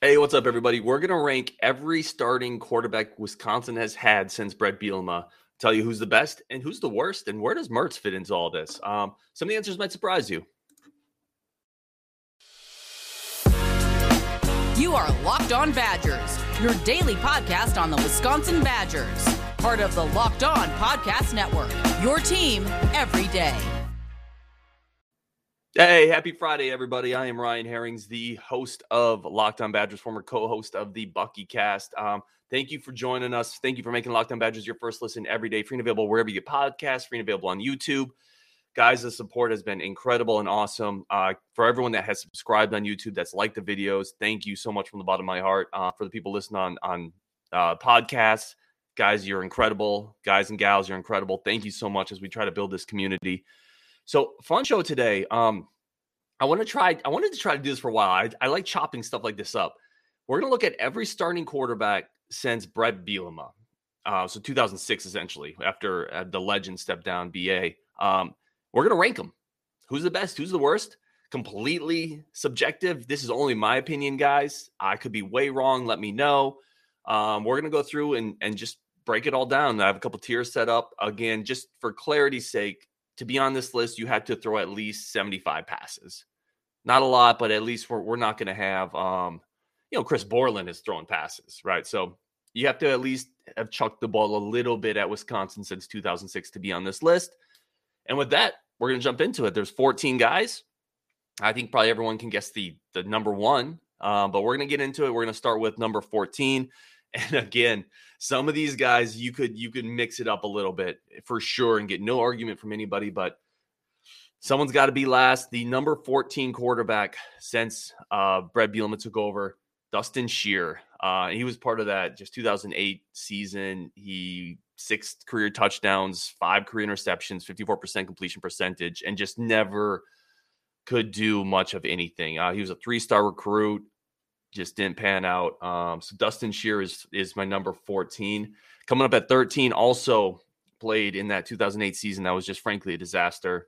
Hey, what's up, everybody? We're going to rank every starting quarterback Wisconsin has had since Brett Bielema, tell you who's the best and who's the worst, and where does Mertz fit into all this? Some of the answers might surprise you. You are Locked On Badgers, your daily podcast on the Wisconsin Badgers, part of the Locked On Podcast Network, your team every day. Hey, happy Friday, everybody. I am Ryan Herrings, the host of Locked On Badgers, former co-host of the Bucky Cast. Thank you for joining us. Thank you for making Locked On Badgers your first listen every day. Free and available wherever you get podcasts, free and available on YouTube. Guys, the support has been incredible and awesome. For everyone that has subscribed on YouTube, that's liked the videos, thank you so much from the bottom of my heart. For the people listening on podcasts, guys, you're incredible. Guys and gals, you're incredible. Thank you so much as we try to build this community. So fun show today. I wanted to try to do this for a while. I like chopping stuff like this up. We're going to look at every starting quarterback since Brett Bielema. So 2006, essentially, after the legend stepped down, BA. We're going to rank them. Who's the best? Who's the worst? Completely subjective. This is only my opinion, guys. I could be way wrong. Let me know. We're going to go through and just break it all down. I have a couple tiers set up. Again, just for clarity's sake, to be on this list, you had to throw at least 75 passes. Not a lot, but at least we're not going to have, Chris Borland is throwing passes, right? So you have to at least have chucked the ball a little bit at Wisconsin since 2006 to be on this list. And with that, we're going to jump into it. There's 14 guys. I think probably everyone can guess the number one, but we're going to get into it. We're going to start with number 14. And again, some of these guys, you could mix it up a little bit for sure and get no argument from anybody, but someone's got to be last. The number 14 quarterback since Brett Bielema took over, Dustin Shear. He was part of that just 2008 season. He 6 career touchdowns, 5 career interceptions, 54% completion percentage, and just never could do much of anything. He was a 3-star recruit. Just didn't pan out. So Dustin Shear is my number 14. Coming up at 13, also played in that 2008 season. That was just, frankly, a disaster.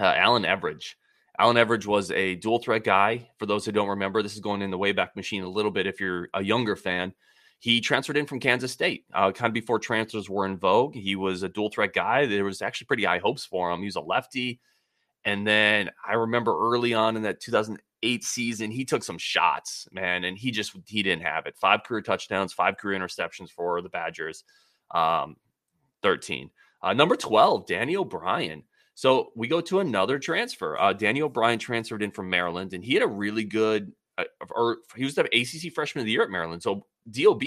Alan Everage. Alan Everage was a dual threat guy. For those who don't remember, this is going in the Wayback Machine a little bit if you're a younger fan. He transferred in from Kansas State, kind of before transfers were in vogue. He was a dual threat guy. There was actually pretty high hopes for him. He was a lefty. And then I remember early on in that 2008 season, he took some shots, man, and he didn't have it. 5 career touchdowns, 5 career interceptions for the Badgers. 13. Number 12, Danny O'Brien. So we go to another transfer. Danny O'Brien transferred in from Maryland, and he had a really good he was the ACC Freshman of the Year at Maryland. So DOB,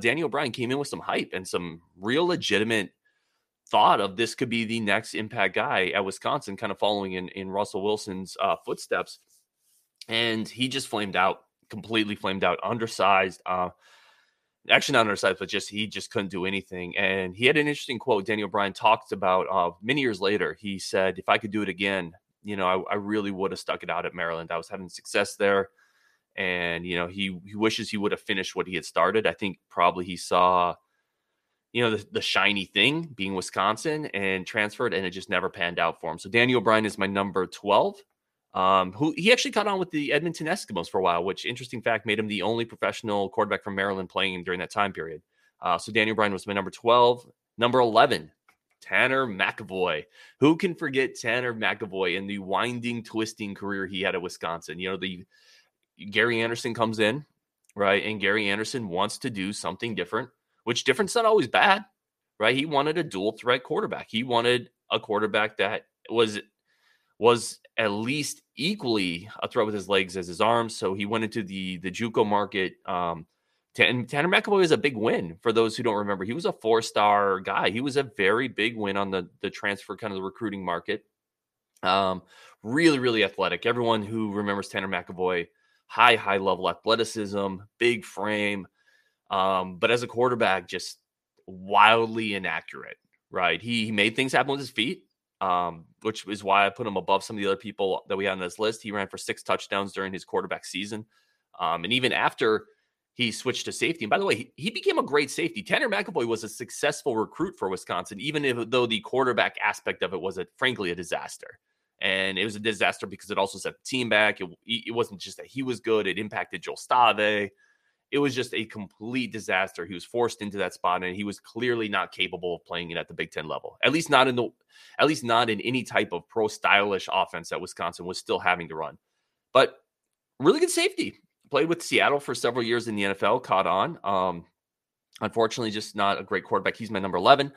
Danny O'Brien came in with some hype and some real legitimate thought of this could be the next impact guy at Wisconsin, kind of following in Russell Wilson's footsteps. And he just completely flamed out, undersized. Actually, not undersized, but he just couldn't do anything. And he had an interesting quote Danny O'Brien talked about many years later. He said, if I could do it again, I really would have stuck it out at Maryland. I was having success there. And, he wishes he would have finished what he had started. I think probably he saw, the shiny thing being Wisconsin and transferred, and it just never panned out for him. So Danny O'Brien is my number 12. Who he actually caught on with the Edmonton Eskimos for a while, which, interesting fact, made him the only professional quarterback from Maryland playing during that time period. So Danny O'Brien was my number 12. Number 11, Tanner McAvoy. Who can forget Tanner McAvoy and the winding, twisting career he had at Wisconsin? The Gary Anderson comes in, right? And Gary Anderson wants to do something different, which different's not always bad, right? He wanted a dual threat quarterback. He wanted a quarterback that was at least equally a threat with his legs as his arms. So he went into the JUCO market. Tanner McAvoy is a big win for those who don't remember. He was a 4-star guy. He was a very big win on the transfer, kind of the recruiting market. Really, really athletic. Everyone who remembers Tanner McAvoy, high level athleticism, big frame. But as a quarterback, just wildly inaccurate, right? He made things happen with his feet. Which is why I put him above some of the other people that we had on this list. He ran for 6 touchdowns during his quarterback season. And even after he switched to safety, and by the way, he became a great safety. Tanner McAvoy was a successful recruit for Wisconsin, even though the quarterback aspect of it was, frankly, a disaster. And it was a disaster because it also set the team back. It wasn't just that he was good. It impacted Joel Stave. It was just a complete disaster. He was forced into that spot, and he was clearly not capable of playing it at the Big Ten level, at least not in any type of pro stylish offense that Wisconsin was still having to run. But really good safety. Played with Seattle for several years in the NFL, caught on. Unfortunately, just not a great quarterback. He's my number 11.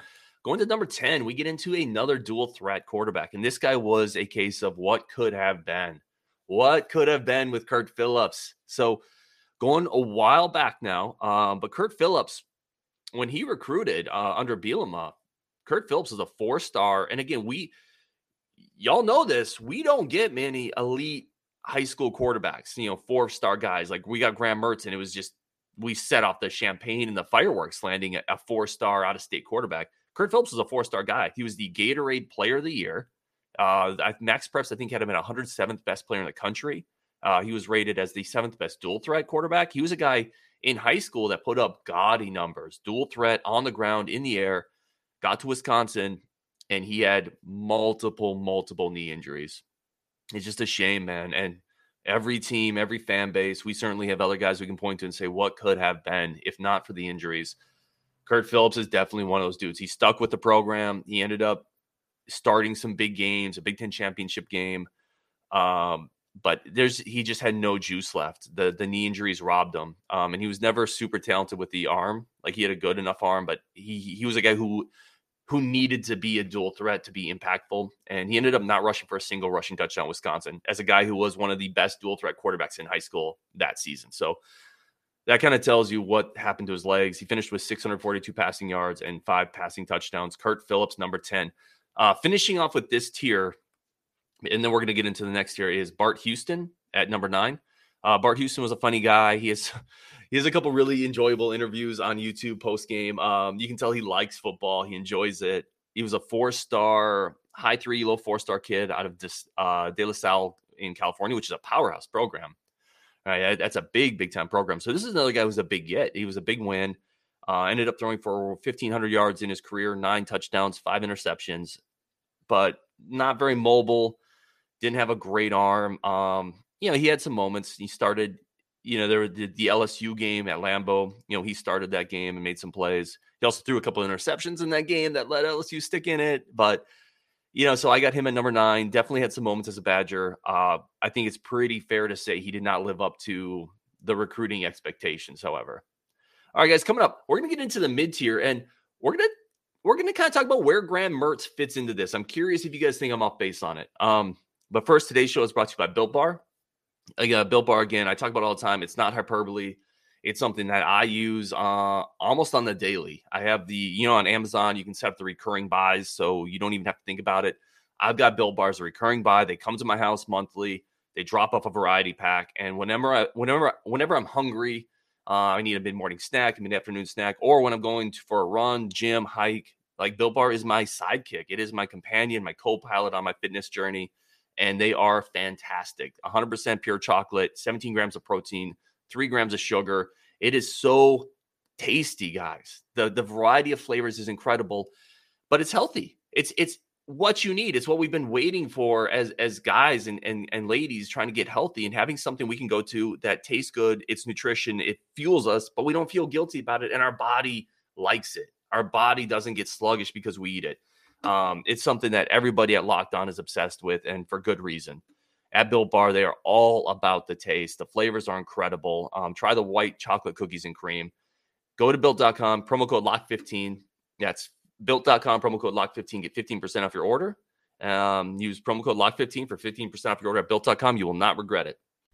Going to number 10, we get into another dual threat quarterback. And this guy was a case of what could have been. What could have been with Kirk Phillips? So going a while back now, but Kirk Phillips, when he recruited under Bielema, Kirk Phillips was a 4-star. And again, y'all know this. We don't get many elite high school quarterbacks, 4-star guys. Like we got Graham Mertz, and it was just, we set off the champagne and the fireworks landing a 4-star out-of-state quarterback. Kirk Phillips was a 4-star guy. He was the Gatorade Player of the Year. Max Preps, I think, had him at 107th best player in the country. He was rated as the 7th best dual threat quarterback. He was a guy in high school that put up gaudy numbers, dual threat on the ground, in the air, got to Wisconsin, and he had multiple knee injuries. It's just a shame, man. And every team, every fan base, we certainly have other guys we can point to and say what could have been if not for the injuries. Kirk Phillips is definitely one of those dudes. He stuck with the program. He ended up starting some big games, a Big Ten championship game. But he just had no juice left. The knee injuries robbed him. And he was never super talented with the arm. Like he had a good enough arm, but he was a guy who needed to be a dual threat to be impactful. And he ended up not rushing for a single rushing touchdown in Wisconsin as a guy who was one of the best dual threat quarterbacks in high school that season. So that kind of tells you what happened to his legs. He finished with 642 passing yards and 5 passing touchdowns. Kirk Phillips, number 10. Finishing off with this tier, and then we're going to get into the next tier, is Bart Houston at number 9. Bart Houston was a funny guy. He has a couple really enjoyable interviews on YouTube post-game. You can tell he likes football. He enjoys it. He was a 4-star, high 3, low 4-star kid out of De La Salle in California, which is a powerhouse program. Right, that's a big-time program. So this is another guy who's a big get. He was a big win. Ended up throwing for 1,500 yards in his career, 9 touchdowns, 5 interceptions, but not very mobile. Didn't have a great arm. He had some moments. He started, there was the LSU game at Lambeau. He started that game and made some plays. He also threw a couple of interceptions in that game that let LSU stick in it, but so I got him at number 9. Definitely had some moments as a Badger. I think it's pretty fair to say he did not live up to the recruiting expectations, however. All right, guys, coming up, we're going to get into the mid-tier, and we're going to kind of talk about where Graham Mertz fits into this. I'm curious if you guys think I'm off base on it. But first, today's show is brought to you by Built Bar. Built Bar, again, I talk about it all the time. It's not hyperbole. It's something that I use almost on the daily. I have on Amazon, you can set up the recurring buys, so you don't even have to think about it. I've got Built Bars, a recurring buy. They come to my house monthly. They drop off a variety pack. And whenever I'm hungry, I need a mid-morning snack, a mid-afternoon snack, or when I'm going for a run, gym, hike, like Built Bar is my sidekick. It is my companion, my co-pilot on my fitness journey. And they are fantastic. 100% pure chocolate, 17 grams of protein, 3 grams of sugar. It is so tasty, guys. The variety of flavors is incredible, but it's healthy. It's what you need. It's what we've been waiting for as guys and ladies trying to get healthy and having something we can go to that tastes good. It's nutrition. It fuels us, but we don't feel guilty about it. And our body likes it. Our body doesn't get sluggish because we eat it. It's something that everybody at Locked On is obsessed with, and for good reason. At Built Bar, they are all about the taste. The flavors are incredible. Try the white chocolate cookies and cream. Go to Built.com, promo code LOCK15. That's Built.com, promo code LOCK15. Get 15% off your order. Use promo code LOCK15 for 15% off your order at Built.com. You will not regret it.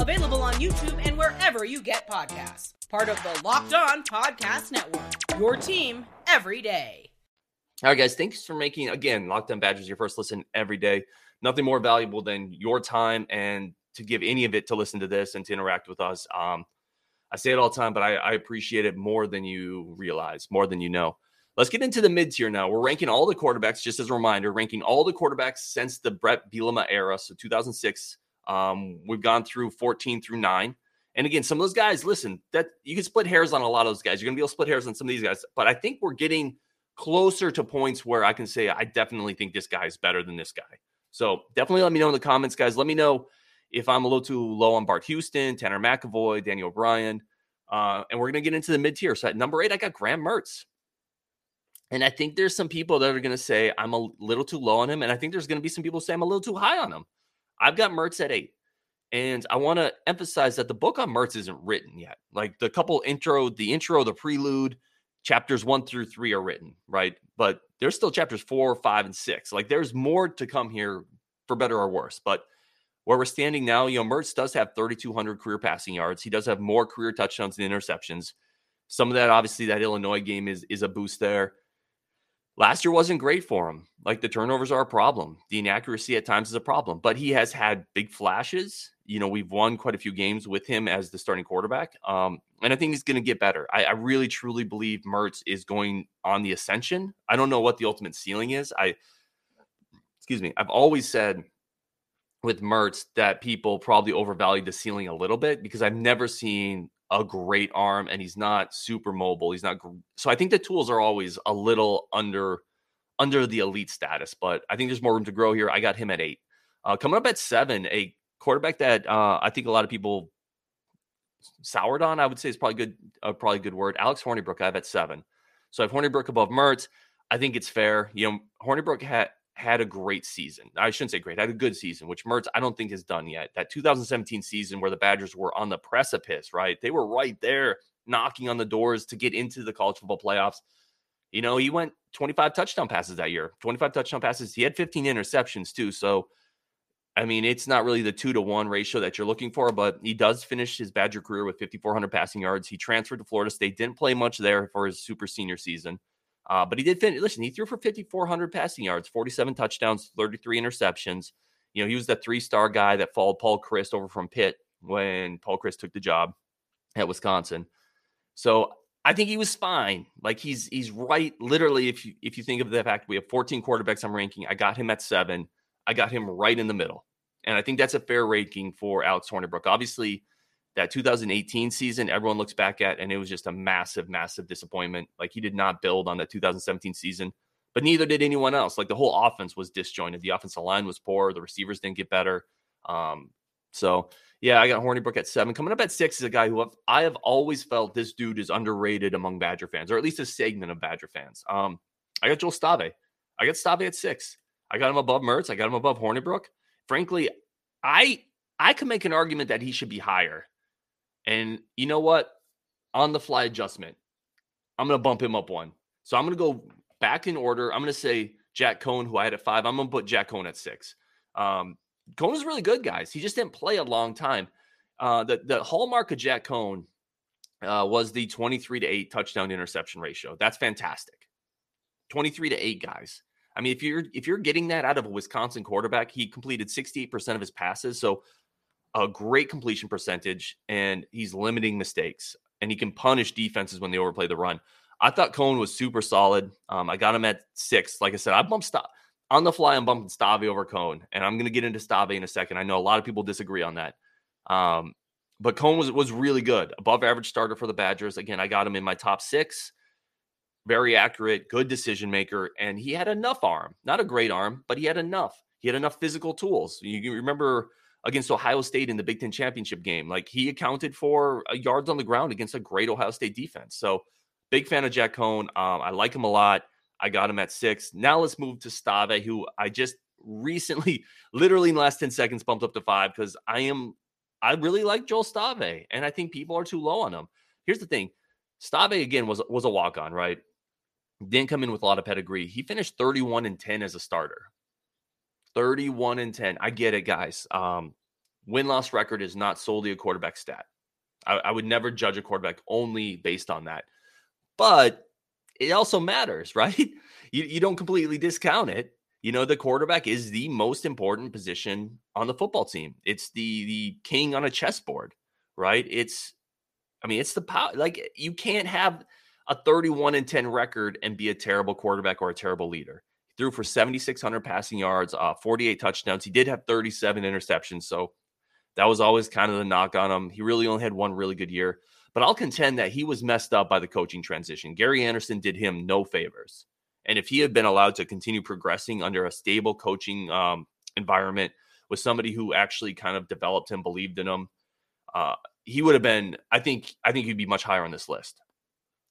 Available on YouTube and wherever you get podcasts. Part of the Locked On Podcast Network, your team every day. All right, guys, thanks for making, again, Locked On Badgers your first listen every day. nothing more valuable than your time and to give any of it to listen to this and to interact with us. I say it all the time, but I appreciate it more than you realize, more than you know. Let's get into the mid-tier now. We're ranking all the quarterbacks, just as a reminder, ranking all the quarterbacks since the Brett Bielema era, so 2006. We've gone through 14 through 9. And again, some of those guys, listen, that you can split hairs on a lot of those guys. You're going to be able to split hairs on some of these guys. But I think we're getting closer to points where I can say I definitely think this guy is better than this guy. So definitely let me know in the comments, guys. Let me know if I'm a little too low on Bart Houston, Tanner McAvoy, Danny O'Brien. And we're going to get into the mid-tier. So at number 8, I got Graham Mertz. And I think there's some people that are going to say I'm a little too low on him. And I think there's going to be some people say I'm a little too high on him. I've got Mertz at 8. And I want to emphasize that the book on Mertz isn't written yet. Like the intro, the prelude, chapters 1 through 3 are written, right? But there's still chapters 4, 5, and 6. Like there's more to come here for better or worse. But where we're standing now, you know, Mertz does have 3,200 career passing yards. He does have more career touchdowns and interceptions. Some of that, obviously, that Illinois game is a boost there. Last year wasn't great for him. Like the turnovers are a problem. The inaccuracy at times is a problem, but he has had big flashes. You know, we've won quite a few games with him as the starting quarterback. And I think he's going to get better. I really, truly believe Mertz is going on the ascension. I don't know what the ultimate ceiling is. I've always said with Mertz that people probably overvalued the ceiling a little bit because I've never seen a great arm, and he's not super mobile. He's not. So I think the tools are always a little under the elite status, but I think there's more room to grow here. I got him at 8. Coming up at 7, a quarterback that I think a lot of people soured on, I would say is probably a good word. Alex Hornibrook, I have at 7. So I have Hornibrook above Mertz. I think it's fair. You know, Hornibrook had a great season. I shouldn't say great. Had a good season, which Mertz I don't think has done yet. That 2017 season where the Badgers were on the precipice, right? They were right there knocking on the doors to get into the college football playoffs. You know, he went 25 touchdown passes that year. 25 touchdown passes. He had 15 interceptions too. So, I mean, it's not really the 2-to-1 ratio that you're looking for, but he does finish his Badger career with 5,400 passing yards. He transferred to Florida State. Didn't play much there for his super senior season. But he did finish. Listen, he threw for 5,400 passing yards, 47 touchdowns, 33 interceptions. You know, he was the 3-star guy that followed Paul Crist over from Pitt when Paul Crist took the job at Wisconsin. So I think he was fine. Like he's right. Literally, if you think of the fact we have 14 quarterbacks I'm ranking, I got him at 7. I got him right in the middle. And I think that's a fair ranking for Alex Hornibrook. Obviously, that 2018 season, everyone looks back at, and it was just a massive, massive disappointment. Like he did not build on that 2017 season, but neither did anyone else. Like the whole offense was disjointed. The offensive line was poor. The receivers didn't get better. So yeah, I got Hornibrook at 7. Coming up at 6 is a guy who I have always felt this dude is underrated among Badger fans, or at least a segment of Badger fans. I got Joel Stave. I got Stave at 6. I got him above Mertz. I got him above Hornibrook. Frankly, I could make an argument that he should be higher. And you know what? On the fly adjustment, I'm going to bump him up 1. So I'm going to go back in order. I'm going to say Jack Coan, who I had at 5. I'm going to put Jack Coan at 6. Coan is really good, guys. He just didn't play a long time. The hallmark of Jack Coan was the 23-8 touchdown interception ratio. That's fantastic. 23-8, guys. I mean, if you're getting that out of a Wisconsin quarterback, he completed 68% of his passes. So a great completion percentage, and he's limiting mistakes, and he can punish defenses when they overplay the run. I thought Coan was super solid. I got him at 6. Like I said, I bumped on the fly. I'm bumping Stave over Coan, and I'm going to get into Stave in a second. I know a lot of people disagree on that. But Coan was really good, above average starter for the Badgers. Again, I got him in my top 6. Very accurate, good decision maker, and he had enough arm. Not a great arm, but he had enough. He had enough physical tools. You remember against Ohio State in the Big Ten championship game. Like he accounted for yards on the ground against a great Ohio State defense. So big fan of Jack Coan. I like him a lot. I got him at 6. Now let's move to Stave, who I just recently, literally in the last 10 seconds, bumped up to 5 because I really like Joel Stave, and I think people are too low on him. Here's the thing. Stave, again, was a walk-on, right? Didn't come in with a lot of pedigree. He finished 31-10 as a starter. 31-10. I get it, guys. Win-loss record is not solely a quarterback stat. I would never judge a quarterback only based on that. But it also matters, right? You don't completely discount it. you know, the quarterback is the most important position on the football team. It's the king on a chessboard, right? It's the power. Like, you can't have a 31-10 record and be a terrible quarterback or a terrible leader. He threw for 7,600 passing yards, 48 touchdowns. He did have 37 interceptions. So that was always kind of the knock on him. He really only had one really good year, but I'll contend that he was messed up by the coaching transition. Gary Anderson did him no favors. And if he had been allowed to continue progressing under a stable coaching environment with somebody who actually kind of developed him, believed in him, he would have been, I think he'd be much higher on this list.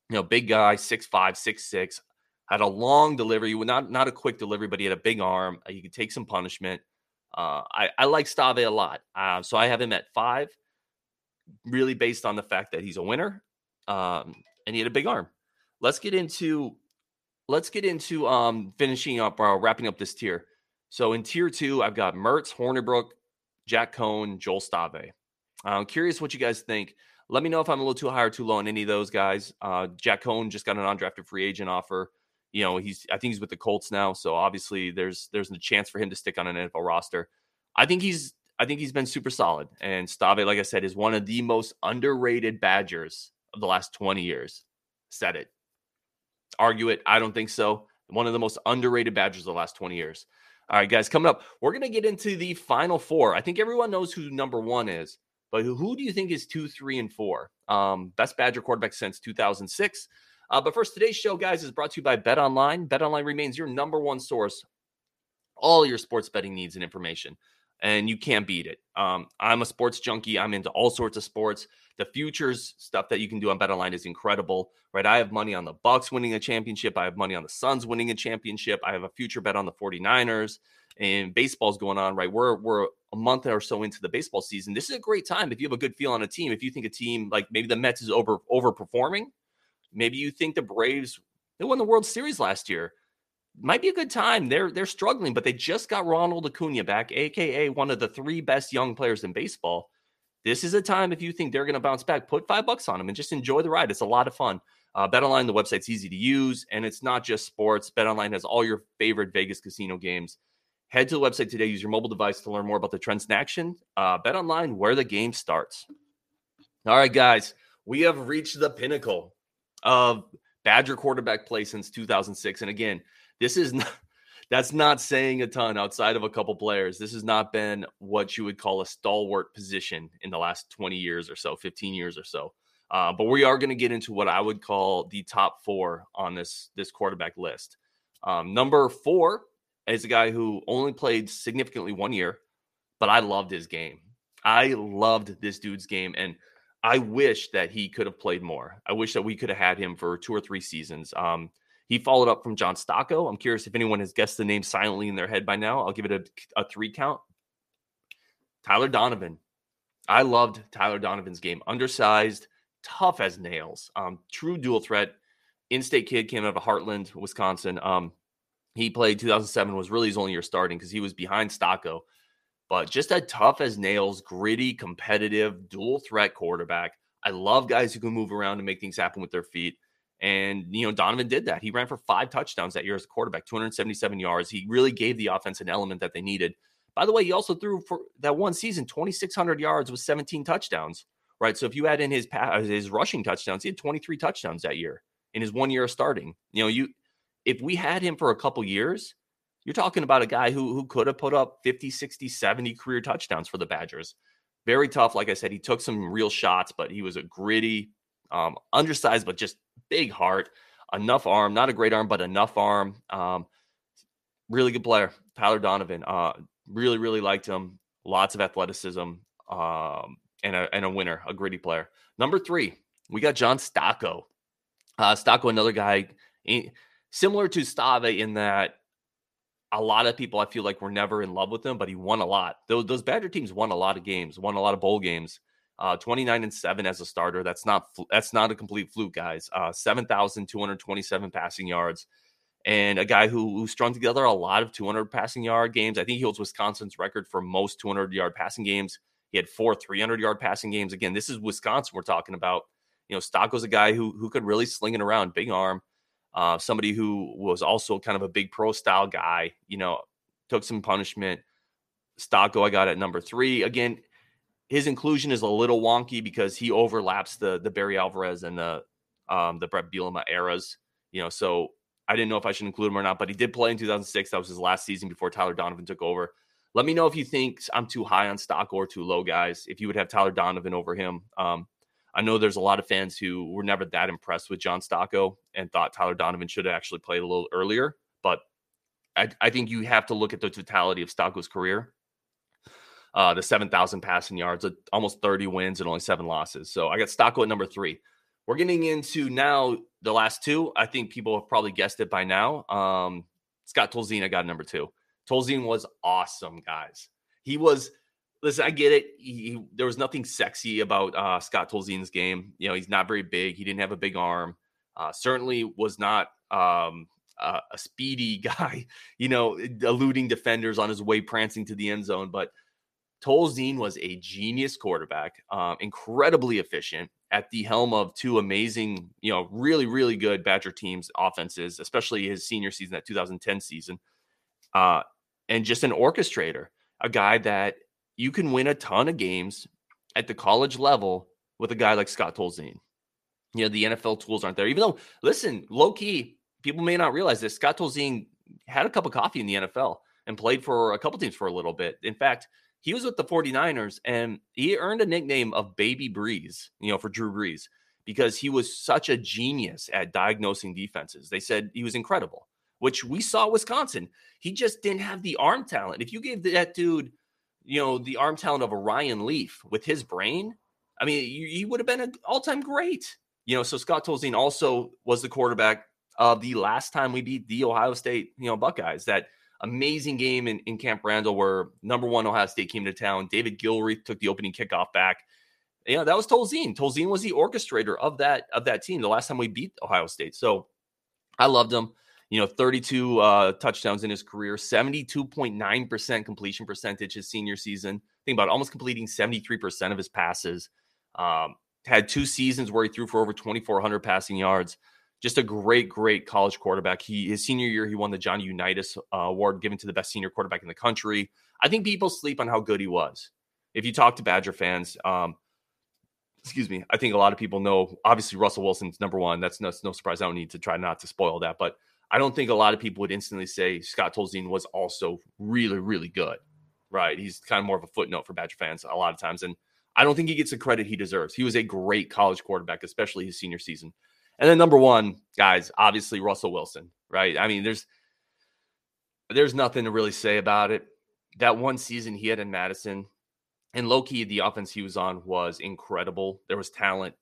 You know, big guy, 6'5", 6'6", had a long delivery, not a quick delivery, but he had a big arm. He could take some punishment. I like Stave a lot. So I have him at 5, really based on the fact that he's a winner and he had a big arm. Let's get into finishing up, wrapping up this tier. So in tier 2, I've got Mertz, Hornibrook, Jack Coan, Joel Stave. I'm curious what you guys think. Let me know if I'm a little too high or too low on any of those guys. Jack Coan just got an undrafted free agent offer. You know, I think he's with the Colts now, so obviously there's a chance for him to stick on an NFL roster. I think he's been super solid. And Stave, like I said, is one of the most underrated Badgers of the last 20 years. Said it. Argue it. I don't think so. One of the most underrated Badgers of the last 20 years. All right, guys, coming up, we're going to get into the final 4. I think everyone knows who number 1 is, but who do you think is 2, 3, and 4? Best Badger quarterback since 2006. But first, today's show, guys, is brought to you by Bet Online. Bet Online remains your number one source. All your sports betting needs and information, and you can't beat it. I'm a sports junkie. I'm into all sorts of sports. The futures stuff that you can do on BetOnline is incredible, right? I have money on the Bucks winning a championship. I have money on the Suns winning a championship. I have a future bet on the 49ers, and baseball's going on, right? We're a month or so into the baseball season. This is a great time if you have a good feel on a team. If you think a team, like maybe the Mets is overperforming, maybe you think the Braves, they won the World Series last year, might be a good time. They're struggling, but they just got Ronald Acuna back, aka one of the 3 best young players in baseball. This is a time if you think they're going to bounce back, put $5 on them and just enjoy the ride. It's a lot of fun. BetOnline, the website's easy to use, and it's not just sports. BetOnline has all your favorite Vegas casino games. Head to the website today. Use your mobile device to learn more about the trends in action. BetOnline, where the game starts. All right, guys, we have reached the pinnacle of Badger quarterback play since 2006, and again, that's not saying a ton outside of a couple players. This has not been what you would call a stalwart position in the last 20 years or so, 15 years or so. But we are going to get into what I would call the top 4 on this quarterback list. Number 4 is a guy who only played significantly one year, but I loved his game. I loved this dude's game, and I wish that he could have played more. I wish that we could have had him for 2 or 3 seasons. He followed up from John Stocco. I'm curious if anyone has guessed the name silently in their head by now. I'll give it a 3 count. Tyler Donovan. I loved Tyler Donovan's game. Undersized, tough as nails. True dual threat. In-state kid, came out of Heartland, Wisconsin. He played 2007, was really his only year starting because he was behind Stocco. But just a tough as nails, gritty, competitive, dual threat quarterback. I love guys who can move around and make things happen with their feet. And, you know, Donovan did that. He ran for 5 touchdowns that year as a quarterback, 277 yards. He really gave the offense an element that they needed. By the way, he also threw for that one season, 2,600 yards with 17 touchdowns, right? So if you add in his rushing touchdowns, he had 23 touchdowns that year in his one year of starting. You know, if we had him for a couple years, you're talking about a guy who could have put up 50, 60, 70 career touchdowns for the Badgers. Very tough. Like I said, he took some real shots, but he was a gritty, undersized, but just big heart, enough arm, not a great arm, but enough arm. Really good player, Tyler Donovan. Really, really liked him. Lots of athleticism, and a winner, a gritty player. Number 3, we got John Stocco. Stocco, another guy similar to Stave in that a lot of people I feel like were never in love with him, but he won a lot. Those Badger teams won a lot of games, won a lot of bowl games. 29-7 as a starter. That's not a complete fluke, guys. 7,227 passing yards, and a guy who strung together a lot of 200 passing yard games. I think he holds Wisconsin's record for most 200 yard passing games. He had 4 300 yard passing games. Again, this is Wisconsin we're talking about. You know, Stocco's a guy who could really sling it around, big arm. Somebody who was also kind of a big pro style guy, you know, took some punishment. Stocco, I got at number 3. Again, his inclusion is a little wonky because he overlaps the Barry Alvarez and the Brett Bielema eras, you know, so I didn't know if I should include him or not, but he did play in 2006. That was his last season before Tyler Donovan took over. Let me know if you think I'm too high on Stocco or too low, guys, if you would have Tyler Donovan over him. I know there's a lot of fans who were never that impressed with John Stocco and thought Tyler Donovan should have actually played a little earlier, but I think you have to look at the totality of Stocco's career. The 7,000 passing yards, almost 30 wins and only 7 losses. So I got Stocco at number 3. We're getting into now the last 2. I think people have probably guessed it by now. Scott Tolzien, I got number 2. Tolzien was awesome, guys. He was, listen, I get it. There was nothing sexy about Scott Tolzien's game. You know, he's not very big. He didn't have a big arm. Certainly was not a speedy guy, you know, eluding defenders on his way prancing to the end zone. But Tolzien was a genius quarterback, incredibly efficient at the helm of 2 amazing, you know, really, really good Badger teams offenses, especially his senior season, that 2010 season. And just an orchestrator, a guy that you can win a ton of games at the college level with a guy like Scott Tolzien. You know, the NFL tools aren't there, even though, listen, low key, people may not realize this. Scott Tolzien had a cup of coffee in the NFL and played for a couple teams for a little bit. In fact, he was with the 49ers, and he earned a nickname of Baby Breeze, you know, for Drew Brees, because he was such a genius at diagnosing defenses. They said he was incredible, which we saw Wisconsin. He just didn't have the arm talent. If you gave that dude, you know, the arm talent of Orion Leaf with his brain, I mean, he would have been an all-time great. You know, so Scott Tolzien also was the quarterback of the last time we beat the Ohio State, you know, Buckeyes. That amazing game in Camp Randall where number 1 Ohio State came to town. David Gilreath took the opening kickoff back. You know, that was Tolzien. Tolzien was the orchestrator of that team the last time we beat Ohio State. So I loved him. You know, 32 touchdowns in his career, 72.9% completion percentage his senior season. Think about it, almost completing 73% of his passes. Had 2 seasons where he threw for over 2,400 passing yards. Just a great, great college quarterback. His senior year, he won the Johnny Unitas award given to the best senior quarterback in the country. I think people sleep on how good he was. If you talk to Badger fans, I think a lot of people know, obviously Russell Wilson's number 1. That's no surprise. I don't need to try not to spoil that, but I don't think a lot of people would instantly say Scott Tolzien was also really, really good, right? He's kind of more of a footnote for Badger fans a lot of times. And I don't think he gets the credit he deserves. He was a great college quarterback, especially his senior season. And then number 1, guys, obviously Russell Wilson, right? I mean, there's nothing to really say about it. That one season he had in Madison, and low-key, the offense he was on was incredible. There was talent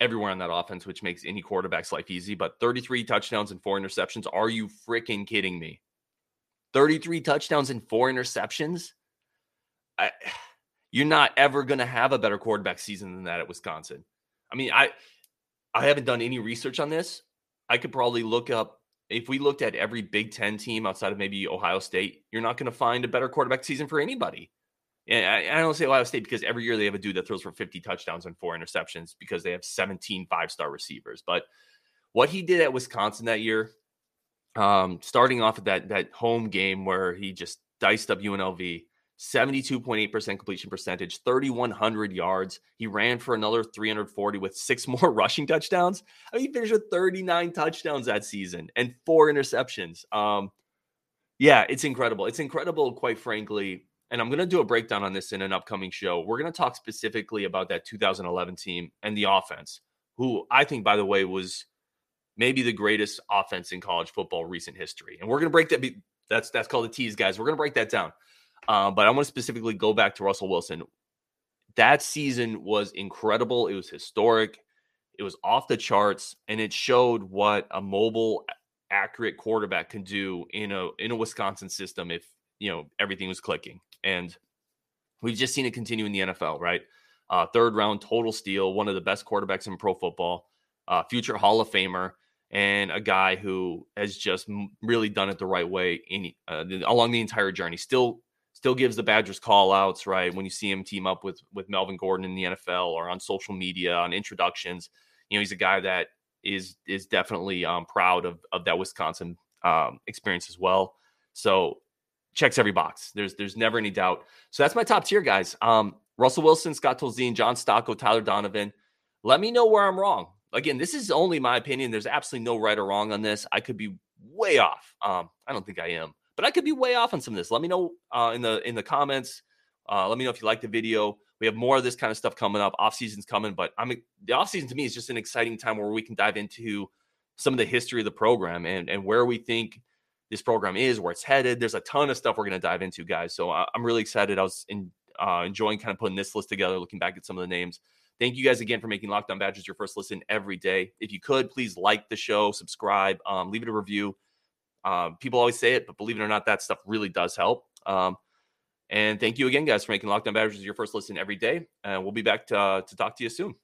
everywhere on that offense, which makes any quarterback's life easy. But 33 touchdowns and 4 interceptions. Are you freaking kidding me? 33 touchdowns and 4 interceptions? You're not ever going to have a better quarterback season than that at Wisconsin. I mean, I haven't done any research on this. I could probably look up, if we looked at every Big Ten team outside of maybe Ohio State, you're not going to find a better quarterback season for anybody. And I don't say Ohio State because every year they have a dude that throws for 50 touchdowns and 4 interceptions because they have 17 5-star receivers. But what he did at Wisconsin that year, starting off at that home game where he just diced up UNLV, 72.8% completion percentage, 3,100 yards. He ran for another 340 with 6 more rushing touchdowns. I mean, he finished with 39 touchdowns that season and 4 interceptions. Yeah, it's incredible. It's incredible, quite frankly. And I'm going to do a breakdown on this in an upcoming show. We're going to talk specifically about that 2011 team and the offense, who I think, by the way, was maybe the greatest offense in college football recent history. And we're going to break that. That's called a tease, guys. We're going to break that down. But I want to specifically go back to Russell Wilson. That season was incredible. It was historic. It was off the charts, and it showed what a mobile, accurate quarterback can do in a Wisconsin system if, you know, everything was clicking. And we've just seen it continue in the NFL, right? Third round, total steal, one of the best quarterbacks in pro football, future Hall of Famer, and a guy who has just really done it the right way along the entire journey. Still gives the Badgers call outs, right? When you see him team up with Melvin Gordon in the NFL or on social media, on introductions, you know, he's a guy that is definitely proud of that Wisconsin experience as well. So checks every box. There's never any doubt. So that's my top tier guys. Russell Wilson, Scott Tolzien, John Stocco, Tyler Donovan. Let me know where I'm wrong. Again, this is only my opinion. There's absolutely no right or wrong on this. I could be way off. I don't think I am, but I could be way off on some of this. Let me know in the comments. Let me know if you like the video. We have more of this kind of stuff coming up. Off-season's coming, but the off-season to me is just an exciting time where we can dive into some of the history of the program and where we think this program is, where it's headed. There's a ton of stuff we're going to dive into, guys. So I'm really excited. I was enjoying kind of putting this list together, looking back at some of the names. Thank you guys again for making Locked On Badgers your first listen every day. If you could, please like the show, subscribe, leave it a review. People always say it, but believe it or not, that stuff really does help. And thank you again, guys, for making Locked On Badgers your first listen every day. And we'll be back to talk to you soon.